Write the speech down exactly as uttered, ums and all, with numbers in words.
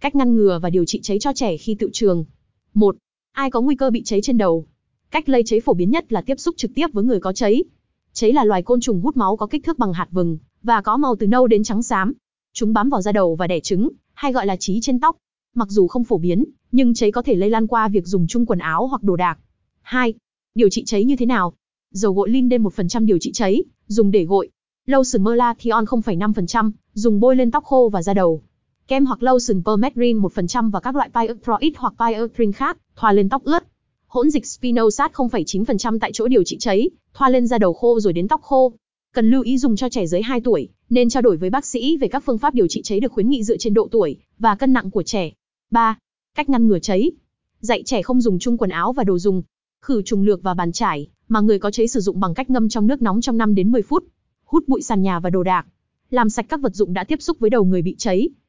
Cách ngăn ngừa và điều trị cháy cho trẻ khi tựu trường. một. Ai có nguy cơ bị cháy trên đầu? Cách lây cháy phổ biến nhất là tiếp xúc trực tiếp với người có cháy. Cháy là loài côn trùng hút máu có kích thước bằng hạt vừng và có màu từ nâu đến trắng xám. Chúng bám vào da đầu và đẻ trứng, hay gọi là trí trên tóc. Mặc dù không phổ biến, nhưng cháy có thể lây lan qua việc dùng chung quần áo hoặc đồ đạc. hai. Điều trị cháy như thế nào? Dầu gội Lindane một phần trăm điều trị cháy, dùng để gội. Lotion Melathion không phẩy năm phần trăm, dùng bôi lên tóc khô và da đầu. Kem hoặc lotion permethrin một phần trăm và các loại pyrethroids hoặc pyrethrins khác, thoa lên tóc ướt. Hỗn dịch spinosad không phẩy chín phần trăm tại chỗ điều trị cháy, thoa lên da đầu khô rồi đến tóc khô. Cần lưu ý dùng cho trẻ dưới hai tuổi, nên trao đổi với bác sĩ về các phương pháp điều trị cháy được khuyến nghị dựa trên độ tuổi và cân nặng của trẻ. ba. Cách ngăn ngừa cháy. Dạy trẻ không dùng chung quần áo và đồ dùng. Khử trùng lược và bàn chải mà người có cháy sử dụng bằng cách ngâm trong nước nóng trong năm đến mười phút. Hút bụi sàn nhà và đồ đạc. Làm sạch các vật dụng đã tiếp xúc với đầu người bị cháy.